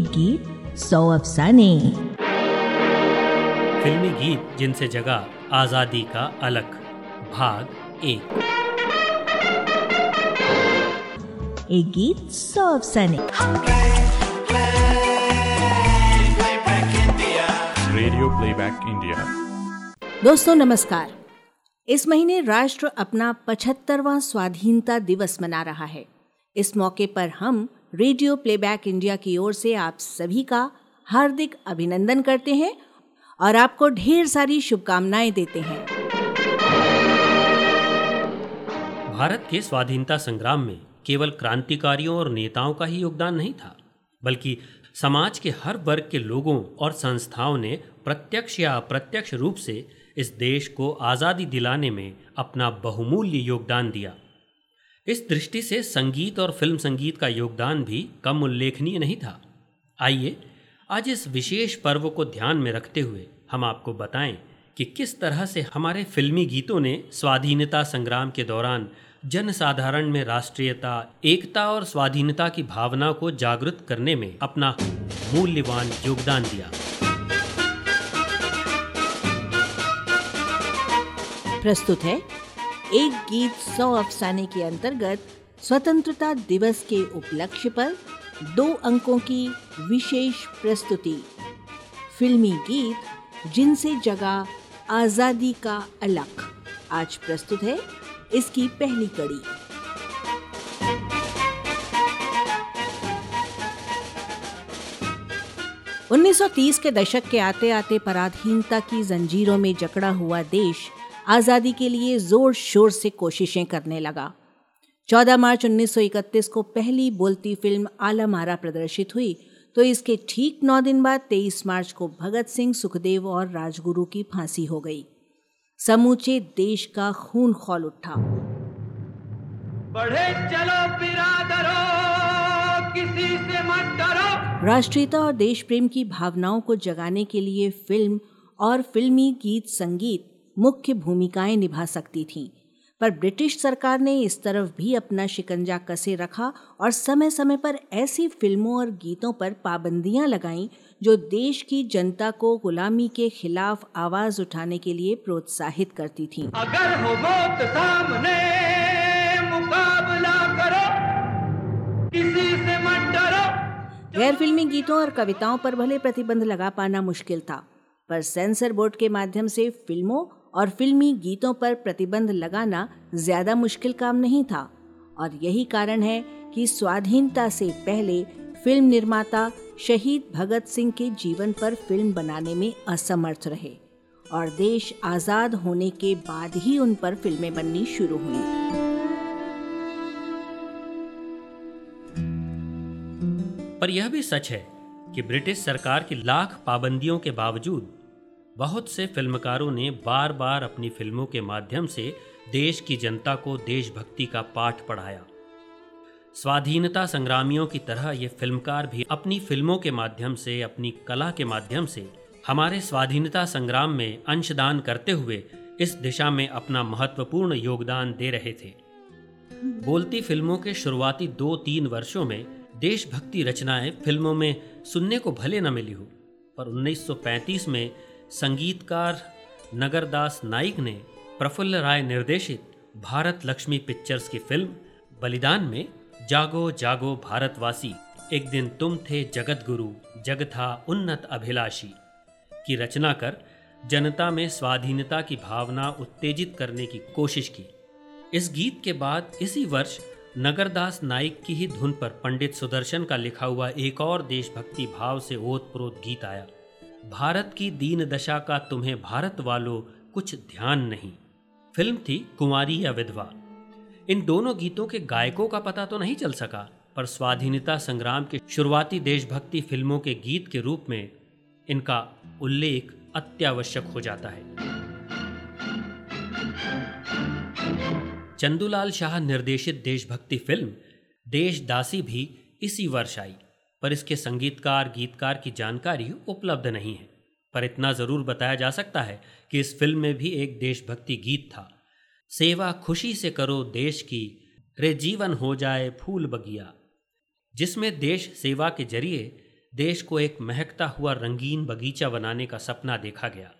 एक गीत 100 अफसाने। फिल्मी गीत जिनसे जगा आजादी का अलख भाग 1। एक गीत 100 अफसाने। Radio playback India. दोस्तों नमस्कार। इस महीने राष्ट्र अपना 75वां स्वाधीनता दिवस मना रहा है। इस मौके पर हम रेडियो प्लेबैक इंडिया की ओर से आप सभी का हार्दिक अभिनंदन करते हैं और आपको ढेर सारी शुभकामनाएं देते हैं। भारत के स्वाधीनता संग्राम में केवल क्रांतिकारियों और नेताओं का ही योगदान नहीं था, बल्कि समाज के हर वर्ग के लोगों और संस्थाओं ने प्रत्यक्ष या अप्रत्यक्ष रूप से इस देश को आज़ादी दिलाने में अपना बहुमूल्य योगदान दिया। इस दृष्टि से संगीत और फिल्म संगीत का योगदान भी कम उल्लेखनीय नहीं था। आइए आज इस विशेष पर्व को ध्यान में रखते हुए हम आपको बताएं कि किस तरह से हमारे फिल्मी गीतों ने स्वाधीनता संग्राम के दौरान जनसाधारण में राष्ट्रीयता, एकता और स्वाधीनता की भावना को जागृत करने में अपना मूल्यवान योगदान दिया। प्रस्तुत है एक गीत 100 अफसाने के अंतर्गत स्वतंत्रता दिवस के उपलक्ष्य पर 2 अंकों की विशेष प्रस्तुति, फिल्मी गीत जिनसे जगा आज़ादी का अलख। आज प्रस्तुत है इसकी पहली कड़ी। कड़ी 1930 के दशक के आते आते पराधीनता की जंजीरों में जकड़ा हुआ देश आज़ादी के लिए जोर शोर से कोशिशें करने लगा। 14 मार्च 1931 को पहली बोलती फिल्म आलम आरा प्रदर्शित हुई, तो इसके ठीक 9 दिन बाद 23 मार्च को भगत सिंह, सुखदेव और राजगुरु की फांसी हो गई। समूचे देश का खून खौल उठा। बढ़े चलो बिरादरो, किसी से मत डरो। राष्ट्रीयता और देश प्रेम की भावनाओं को जगाने के लिए फिल्म और फिल्मी गीत संगीत मुख्य भूमिकाएं निभा सकती थीं, पर ब्रिटिश सरकार ने इस तरफ भी अपना शिकंजा कसे रखा और समय समय पर ऐसी फिल्मों और गीतों पर पाबंदियां लगाईं जो देश की जनता को गुलामी के खिलाफ आवाज उठाने के लिए प्रोत्साहित करती थीं। अगर हो मौत सामने, मुकाबला करो, किसी से मत डरो। गैर फिल्मी गीतों और कविताओं पर भले प्रतिबंध लगा पाना मुश्किल था, पर सेंसर बोर्ड के माध्यम से फिल्मों और फिल्मी गीतों पर प्रतिबंध लगाना ज्यादा मुश्किल काम नहीं था। और यही कारण है कि स्वाधीनता से पहले फिल्म निर्माता शहीद भगत सिंह के जीवन पर फिल्म बनाने में असमर्थ रहे और देश आज़ाद होने के बाद ही उन पर फिल्में बननी शुरू हुई। पर यह भी सच है कि ब्रिटिश सरकार की लाख पाबंदियों के बावजूद बहुत से फिल्मकारों ने बार बार अपनी फिल्मों के माध्यम से देश की जनता को देशभक्ति का पाठ पढ़ाया। स्वाधीनता संग्रामियों की तरह ये फिल्मकार भी अपनी फिल्मों के माध्यम से, अपनी कला के माध्यम से हमारे स्वाधीनता संग्राम में अंशदान करते हुए इस दिशा में अपना महत्वपूर्ण योगदान दे रहे थे। बोलती फिल्मों के शुरुआती 2-3 वर्षों में देशभक्ति रचनाएं फिल्मों में सुनने को भले न मिली हो, पर 1935 में संगीतकार नगरदास नाइक ने प्रफुल्ल राय निर्देशित भारत लक्ष्मी पिक्चर्स की फिल्म बलिदान में जागो जागो भारतवासी, एक दिन तुम थे जगत गुरु जगथा उन्नत अभिलाषी की रचना कर जनता में स्वाधीनता की भावना उत्तेजित करने की कोशिश की। इस गीत के बाद इसी वर्ष नगरदास नाइक की ही धुन पर पंडित सुदर्शन का लिखा हुआ एक और देशभक्ति भाव से ओतप्रोत गीत आया, भारत की दीन दशा का तुम्हें भारत वालों कुछ ध्यान नहीं। फिल्म थी कुंवारी या विधवा। इन दोनों गीतों के गायकों का पता तो नहीं चल सका, पर स्वाधीनता संग्राम के शुरुआती देशभक्ति फिल्मों के गीत के रूप में इनका उल्लेख अत्यावश्यक हो जाता है। चंदूलाल शाह निर्देशित देशभक्ति फिल्म देशदासी भी इसी वर्ष आई, पर इसके संगीतकार गीतकार की जानकारी उपलब्ध नहीं है। पर इतना ज़रूर बताया जा सकता है कि इस फिल्म में भी एक देशभक्ति गीत था, सेवा खुशी से करो देश की, रे जीवन हो जाए फूल बगिया, जिसमें देश सेवा के जरिए देश को एक महकता हुआ रंगीन बगीचा बनाने का सपना देखा गया।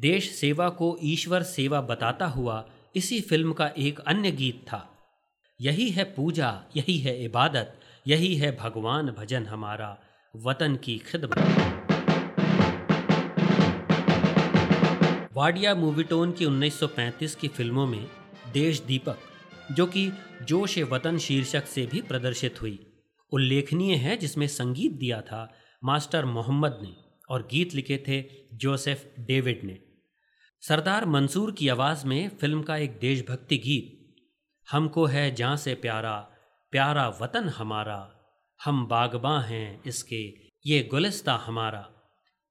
देश सेवा को ईश्वर सेवा बताता हुआ इसी फिल्म का एक अन्य गीत था, यही है पूजा, यही है इबादत, यही है भगवान भजन हमारा, वतन की खिदमत। वाडिया मूवीटोन की 1935 की फिल्मों में देश दीपक, जो कि जोश ए वतन शीर्षक से भी प्रदर्शित हुई, उल्लेखनीय है, जिसमें संगीत दिया था मास्टर मोहम्मद ने और गीत लिखे थे जोसेफ डेविड ने। सरदार मंसूर की आवाज़ में फिल्म का एक देशभक्ति गीत, हमको है जहाँ से प्यारा, प्यारा वतन हमारा, हम बागबां हैं इसके, ये गुलिस्ता हमारा,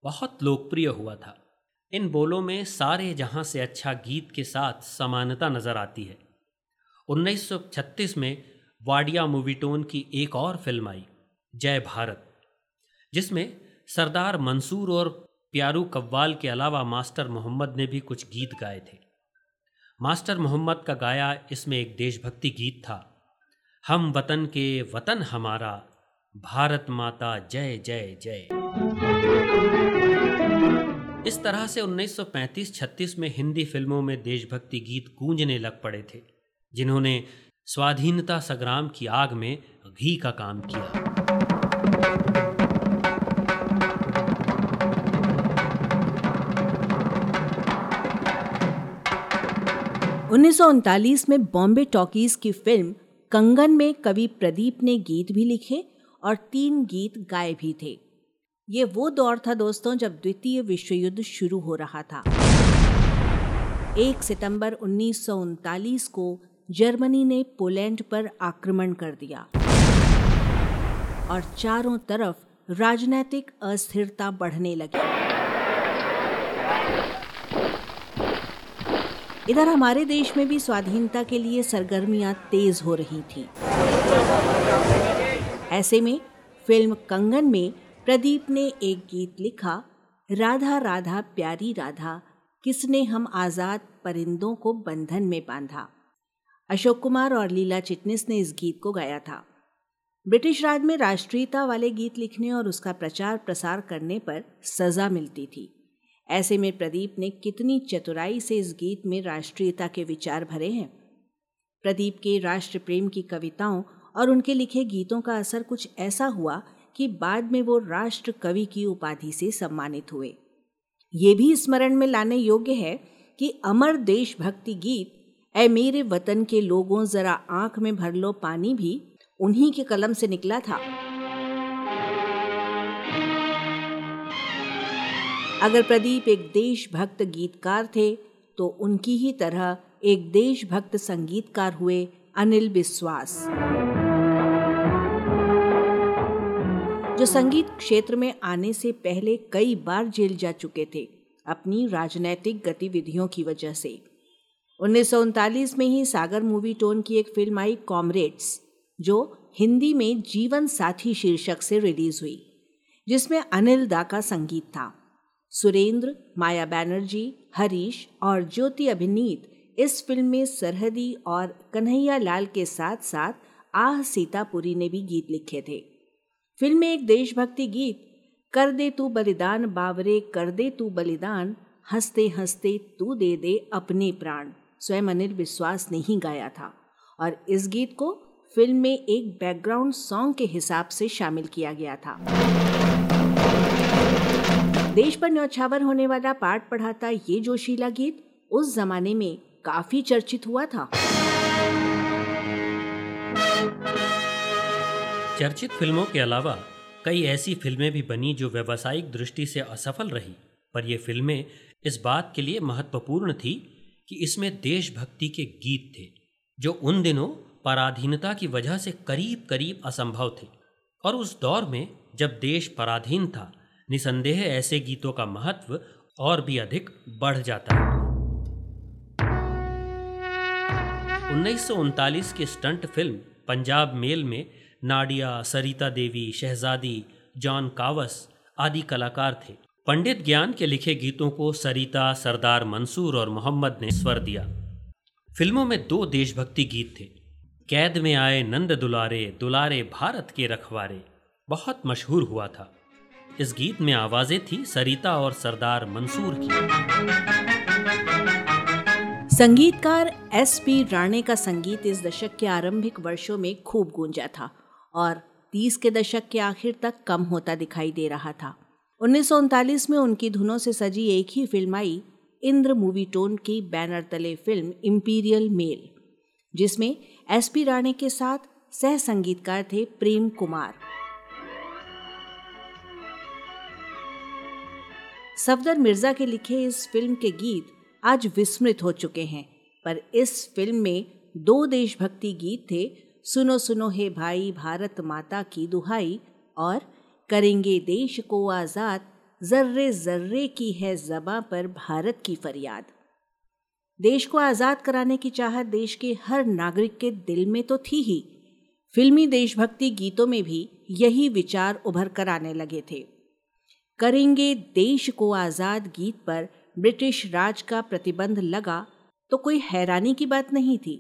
बहुत लोकप्रिय हुआ था। इन बोलों में सारे जहां से अच्छा गीत के साथ समानता नज़र आती है। 1936 में वाडिया मूवीटोन की एक और फिल्म आई, जय भारत, जिसमें सरदार मंसूर और प्यारू कव्वाल के अलावा मास्टर मोहम्मद ने भी कुछ गीत गाए थे। मास्टर मोहम्मद का गाया इसमें एक देशभक्ति गीत था, हम वतन के वतन हमारा, भारत माता जय जय जय। इस तरह से 1935-36 में हिंदी फिल्मों में देशभक्ति गीत गूंजने लग पड़े थे, जिन्होंने स्वाधीनता संग्राम की आग में घी का काम किया। 1939 में बॉम्बे टॉकीज की फिल्म कंगन में कवि प्रदीप ने गीत भी लिखे और 3 गीत गाए भी थे। ये वो दौर था दोस्तों जब द्वितीय विश्व युद्ध शुरू हो रहा था। 1 सितंबर 1939 को जर्मनी ने पोलैंड पर आक्रमण कर दिया और चारों तरफ राजनीतिक अस्थिरता बढ़ने लगी। इधर हमारे देश में भी स्वाधीनता के लिए सरगर्मियां तेज हो रही थी। ऐसे में फिल्म कंगन में प्रदीप ने एक गीत लिखा, राधा राधा प्यारी राधा, किसने हम आज़ाद परिंदों को बंधन में बांधा। अशोक कुमार और लीला चिटनिस ने इस गीत को गाया था। ब्रिटिश राज में राष्ट्रीयता वाले गीत लिखने और उसका प्रचार प्रसार करने पर सज़ा मिलती थी। ऐसे में प्रदीप ने कितनी चतुराई से इस गीत में राष्ट्रीयता के विचार भरे हैं। प्रदीप के राष्ट्र प्रेम की कविताओं और उनके लिखे गीतों का असर कुछ ऐसा हुआ कि बाद में वो राष्ट्र कवि की उपाधि से सम्मानित हुए। ये भी स्मरण में लाने योग्य है कि अमर देशभक्ति गीत ऐ मेरे वतन के लोगों जरा आंख में भर लो पानी भी उन्हीं के कलम से निकला था। अगर प्रदीप एक देशभक्त गीतकार थे तो उनकी ही तरह एक देशभक्त संगीतकार हुए अनिल बिस्वास, जो संगीत क्षेत्र में आने से पहले कई बार जेल जा चुके थे अपनी राजनैतिक गतिविधियों की वजह से। 1939 में ही सागर मूवी टोन की एक फिल्म आई कॉमरेड्स, जो हिंदी में जीवन साथी शीर्षक से रिलीज हुई, जिसमें अनिल दा का संगीत था। सुरेंद्र, माया बैनर्जी, हरीश और ज्योति अभिनीत इस फिल्म में सरहदी और कन्हैया लाल के साथ साथ आह सीतापुरी ने भी गीत लिखे थे। फिल्म में एक देशभक्ति गीत, कर दे तू बलिदान बावरे कर दे तू बलिदान, हंसते हंसते तू दे दे अपने प्राण, स्वयं अनिल विश्वास ने ही गाया था और इस गीत को फिल्म में एक बैकग्राउंड सॉन्ग के हिसाब से शामिल किया गया था। देश पर न्यौछावर होने वाला पाठ पढ़ाता ये जोशीला गीत उस जमाने में काफी चर्चित हुआ था। चर्चित फिल्मों के अलावा कई ऐसी फिल्में भी बनी जो व्यावसायिक दृष्टि से असफल रही, पर ये फिल्में इस बात के लिए महत्वपूर्ण थी कि इसमें देशभक्ति के गीत थे, जो उन दिनों पराधीनता की वजह से करीब करीब असंभव थे। और उस दौर में जब देश पराधीन था, निसंदेह ऐसे गीतों का महत्व और भी अधिक बढ़ जाता है। 1939 की स्टंट फिल्म पंजाब मेल में नाडिया, सरिता देवी, शहजादी, जॉन कावस आदि कलाकार थे। पंडित ज्ञान के लिखे गीतों को सरिता, सरदार मंसूर और मोहम्मद ने स्वर दिया। फिल्मों में 2 देशभक्ति गीत थे, कैद में आए नंद दुलारे, दुलारे भारत के रखवारे, बहुत मशहूर हुआ था, इस गीत में आवाजें थी सरिता और सरदार मंसूर की। संगीतकार एस पी राणे का संगीत इस दशक के आरंभिक वर्षों में खूब गूंजा था और 30 के दशक के आखिर तक कम होता दिखाई दे रहा था। 1939 में उनकी धुनों से सजी एक ही फिल्म आई, इंद्र मूवी टोन की बैनर तले फिल्म इम्पीरियल मेल, जिसमें एस पी राणे के साथ सह संगीतकार थे प्रेम कुमार। सफदर मिर्जा के लिखे इस फिल्म के गीत आज विस्मृत हो चुके हैं, पर इस फिल्म में 2 देशभक्ति गीत थे, सुनो सुनो हे भाई भारत माता की दुहाई और करेंगे देश को आज़ाद, जर्रे जर्रे की है ज़बां पर भारत की फरियाद। देश को आज़ाद कराने की चाहत देश के हर नागरिक के दिल में तो थी ही, फिल्मी देशभक्ति गीतों में भी यही विचार उभर कर आने लगे थे। करेंगे देश को आज़ाद गीत पर ब्रिटिश राज का प्रतिबंध लगा तो कोई हैरानी की बात नहीं थी,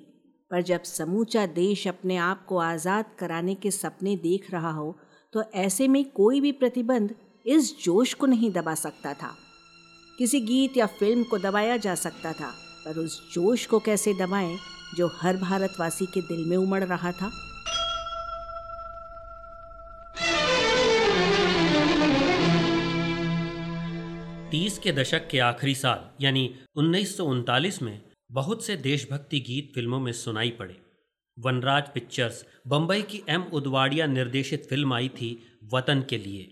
पर जब समूचा देश अपने आप को आज़ाद कराने के सपने देख रहा हो तो ऐसे में कोई भी प्रतिबंध इस जोश को नहीं दबा सकता था। किसी गीत या फिल्म को दबाया जा सकता था, पर उस जोश को कैसे दबाएं जो हर भारतवासी के दिल में उमड़ रहा था। तीस के दशक के आखिरी साल यानी 1939 में बहुत से देशभक्ति गीत फिल्मों में सुनाई पड़े। वनराज पिक्चर्स बम्बई की एम उदवाड़िया निर्देशित फिल्म आई थी वतन के लिए।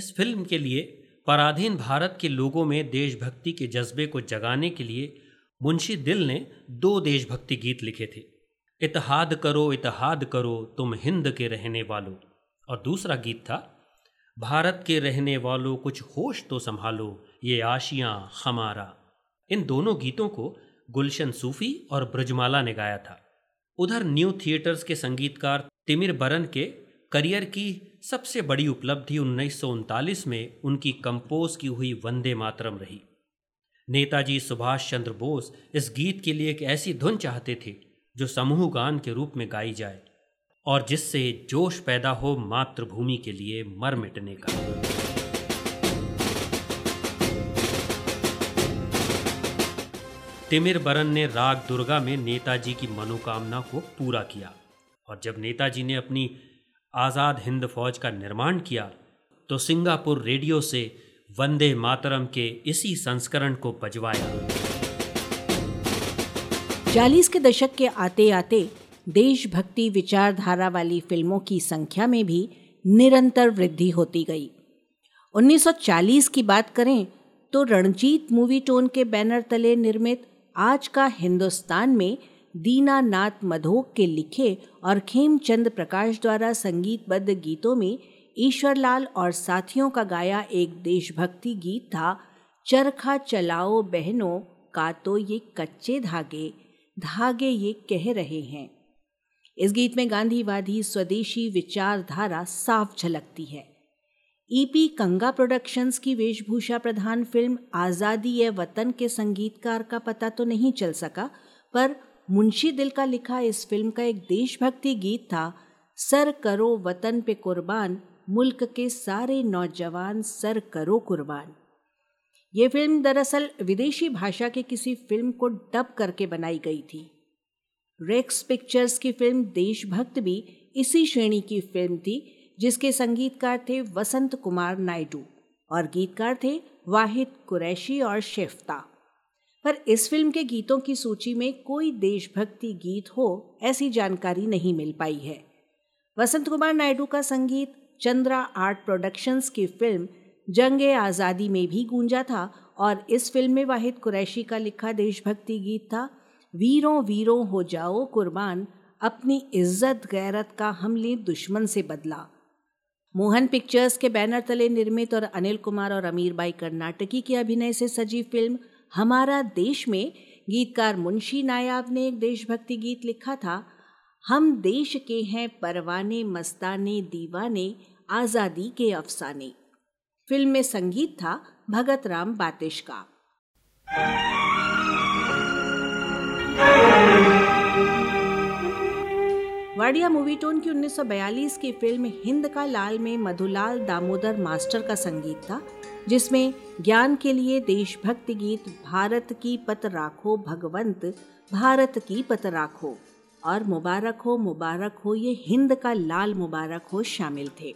इस फिल्म के लिए पराधीन भारत के लोगों में देशभक्ति के जज्बे को जगाने के लिए मुंशी दिल ने 2 देशभक्ति गीत लिखे थे, इतिहाद करो तुम हिंद के रहने वालों, और दूसरा गीत था भारत के रहने वालों कुछ होश तो संभालो ये आशियाँ हमारा। इन दोनों गीतों को गुलशन सूफी और ब्रजमाला ने गाया था। उधर न्यू थिएटर्स के संगीतकार तिमिर बरन के करियर की सबसे बड़ी उपलब्धि 1939 में उनकी कंपोज की हुई वंदे मातरम रही। नेताजी सुभाष चंद्र बोस इस गीत के लिए एक ऐसी धुन चाहते थे जो समूह गान के रूप में गाई जाए और जिससे जोश पैदा हो मातृभूमि के लिए मर मिटने का। तिमिर बरन ने राग दुर्गा में नेताजी की मनोकामना को पूरा किया और जब नेताजी ने अपनी आज़ाद हिंद फौज का निर्माण किया तो सिंगापुर रेडियो से वंदे मातरम के इसी संस्करण को बजवाया। 40 के दशक के आते आते देशभक्ति विचारधारा वाली फिल्मों की संख्या में भी निरंतर वृद्धि होती गई। 1940 की बात करें तो रणजीत मूवी टोन के बैनर तले निर्मित आज का हिंदुस्तान में दीनानाथ मधोक के लिखे और खेमचंद प्रकाश द्वारा संगीतबद्ध गीतों में ईश्वरलाल और साथियों का गाया एक देशभक्ति गीत था, चरखा चलाओ बहनों का तो ये कच्चे धागे धागे ये कह रहे हैं। इस गीत में गांधीवादी स्वदेशी विचारधारा साफ झलकती है। ईपी कंगा प्रोडक्शंस की वेशभूषा प्रधान फिल्म आज़ादी ए वतन के संगीतकार का पता तो नहीं चल सका, पर मुंशी दिल का लिखा इस फिल्म का एक देशभक्ति गीत था, सर करो वतन पे कुर्बान मुल्क के सारे नौजवान सर करो कुर्बान। ये फिल्म दरअसल विदेशी भाषा के किसी फिल्म को डब करके बनाई गई थी। रेक्स पिक्चर्स की फिल्म देशभक्त भी इसी श्रेणी की फिल्म थी, जिसके संगीतकार थे वसंत कुमार नायडू और गीतकार थे वाहिद कुरैशी और शेफ्ता। पर इस फिल्म के गीतों की सूची में कोई देशभक्ति गीत हो ऐसी जानकारी नहीं मिल पाई है। वसंत कुमार नायडू का संगीत चंद्रा आर्ट प्रोडक्शंस की फिल्म जंगे आज़ादी में भी गूंजा था और इस फिल्म में वाहिद कुरैशी का लिखा देशभक्ति गीत था, वीरों वीरों हो जाओ कुर्बान अपनी इज्जत गैरत का हमले दुश्मन से बदला। मोहन पिक्चर्स के बैनर तले निर्मित और अनिल कुमार और अमीरबाई कर्नाटकी के अभिनय से सजी फिल्म हमारा देश में गीतकार मुंशी नायाब ने एक देशभक्ति गीत लिखा था, हम देश के हैं परवाने मस्ताने दीवाने आज़ादी के अफसाने। फिल्म में संगीत था भगत राम बातिश का। वाडिया मूवीटोन की 1942 की फिल्म हिंद का लाल में मधुलाल दामोदर मास्टर का संगीत था, जिसमें ज्ञान के लिए देशभक्ति गीत भारत की पत राखो भगवंत भारत की पत राखो और मुबारक हो ये हिंद का लाल मुबारक हो शामिल थे।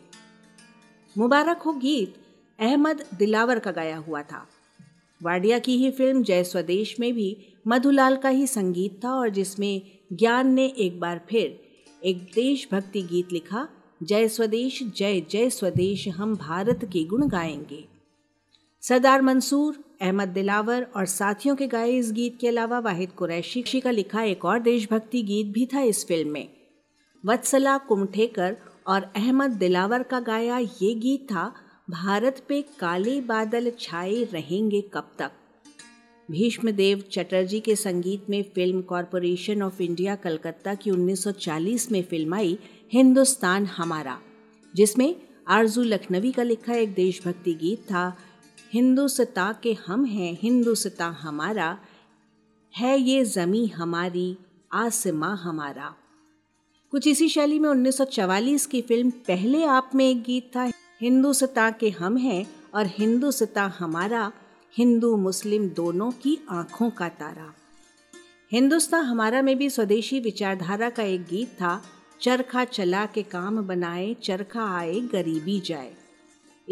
मुबारक हो गीत अहमद दिलावर का गाया हुआ था। वाडिया की ही फिल्म जय स्वदेश में भी मधुलाल का ही संगीत था और जिसमें ज्ञान ने एक बार फिर एक देशभक्ति गीत लिखा, जय स्वदेश जय जय स्वदेश हम भारत के गुण गाएंगे। सरदार मंसूर, अहमद दिलावर और साथियों के गाए इस गीत के अलावा वाहिद कुरैशी का लिखा एक और देशभक्ति गीत भी था इस फिल्म में। वत्सला कुमठेकर और अहमद दिलावर का गाया ये गीत था, भारत पे काले बादल छाए रहेंगे कब तक। भीष्मदेव चटर्जी के संगीत में film corporation of India Calcutta की 1940 में फिल्म आई हिंदुस्तान हमारा, जिसमें आरजू लखनवी का लिखा एक देशभक्ति गीत था, हिंदुस्तां के हम हैं हिंदुस्तां हमारा, है ये ज़मी हमारी आसमां हमारा। कुछ इसी शैली में 1944 की फिल्म पहले आप में एक गीत था, हिंदुस्तां के हम हैं और हिंदुस्तां हमारा, हिंदू मुस्लिम दोनों की आँखों का तारा। हिंदुस्तां हमारा में भी स्वदेशी विचारधारा का एक गीत था, चरखा चला के काम बनाए चरखा आए गरीबी जाए।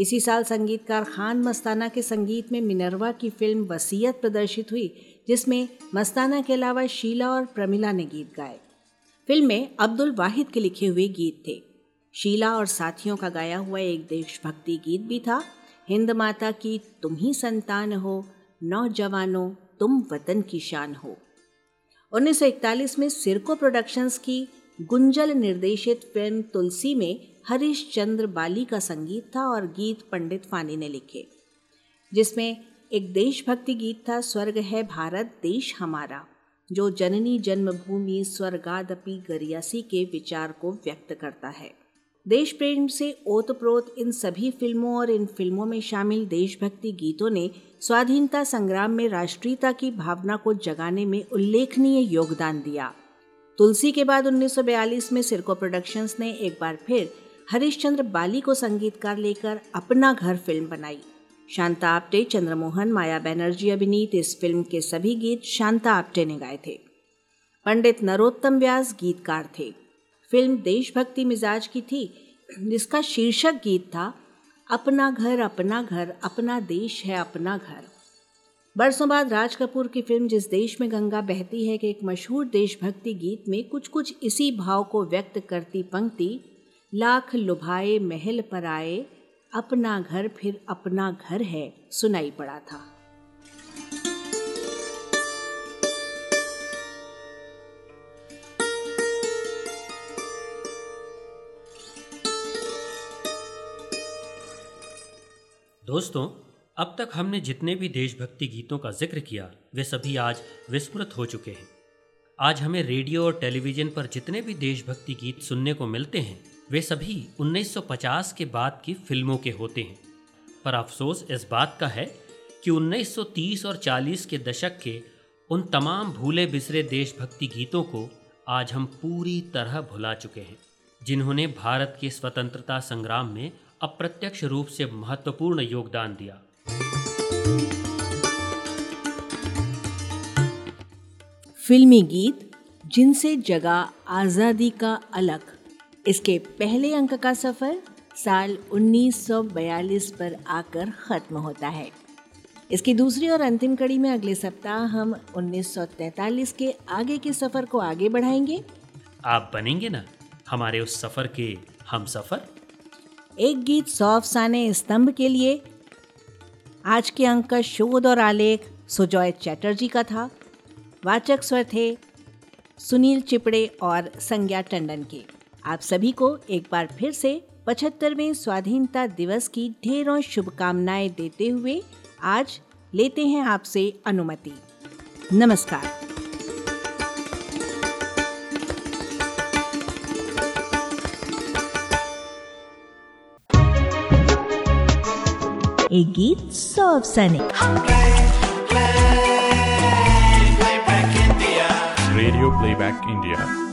इसी साल संगीतकार खान मस्ताना के संगीत में मिनर्वा की फिल्म वसीयत प्रदर्शित हुई, जिसमें मस्ताना के अलावा शीला और प्रमिला ने गीत गाए। फिल्म में अब्दुल वाहिद के लिखे हुए गीत थे। शीला और साथियों का गाया हुआ एक देशभक्ति गीत भी था, हिंद माता की तुम ही संतान हो नौजवानों तुम वतन की शान हो। 1941 में सिरको प्रोडक्शंस की गुंजल निर्देशित फिल्म तुलसी में हरीश चंद्र बाली का संगीत था और गीत पंडित फानी ने लिखे, जिसमें एक देशभक्ति गीत था, स्वर्ग है भारत देश हमारा, जो जननी जन्मभूमि स्वर्गादपि गरियासी के विचार को व्यक्त करता है। देश प्रेम से ओतप्रोत इन सभी फिल्मों और इन फिल्मों में शामिल देशभक्ति गीतों ने स्वाधीनता संग्राम में राष्ट्रीयता की भावना को जगाने में उल्लेखनीय योगदान दिया। तुलसी के बाद 1942 में सिरको प्रोडक्शंस ने एक बार फिर हरिश्चंद्र बाली को संगीतकार लेकर अपना घर फिल्म बनाई। शांता आप्टे, चंद्रमोहन, माया बैनर्जी अभिनीत इस फिल्म के सभी गीत शांता आप्टे ने गाए थे। पंडित नरोत्तम व्यास गीतकार थे। फिल्म देशभक्ति मिजाज की थी, जिसका शीर्षक गीत था अपना घर अपना घर अपना देश है अपना घर। बरसों बाद राज कपूर की फिल्म जिस देश में गंगा बहती है के एक मशहूर देशभक्ति गीत में कुछ कुछ इसी भाव को व्यक्त करती पंक्ति, लाख लुभाए महल पर आए अपना घर फिर अपना घर है, सुनाई पड़ा था। दोस्तों, अब तक हमने जितने भी देशभक्ति गीतों का जिक्र किया वे सभी आज विस्मृत हो चुके हैं। आज हमें रेडियो और टेलीविजन पर जितने भी देशभक्ति गीत सुनने को मिलते हैं वे सभी 1950 के बाद की फिल्मों के होते हैं, पर अफसोस इस बात का है कि 1930 और 40 के दशक के उन तमाम भूले बिसरे देशभक्ति गीतों को आज हम पूरी तरह भुला चुके हैं, जिन्होंने भारत के स्वतंत्रता संग्राम में अप्रत्यक्ष रूप से महत्वपूर्ण योगदान दिया। फिल्मी गीत जिनसे जगा आज़ादी का अलख, इसके पहले अंक का सफ़र साल 1942 पर आकर ख़त्म होता है। इसकी दूसरी और अंतिम कड़ी में अगले सप्ताह हम 1943 के आगे के सफ़र को आगे बढ़ाएंगे। आप बनेंगे ना हमारे उस सफ़र के हम सफ़र। एक गीत 100 अफसाने स्तंभ के लिए आज के अंक का शोध और आलेख सुजॉय चैटर्जी का था। वाचक स्वर थे सुनील चिपड़े और संज्ञा टंडन के। आप सभी को एक बार फिर से 75वें स्वाधीनता दिवस की ढेरों शुभकामनाएं देते हुए आज लेते हैं आपसे अनुमति। नमस्कार। एक गीत 100 अफसाने। Radio playback India.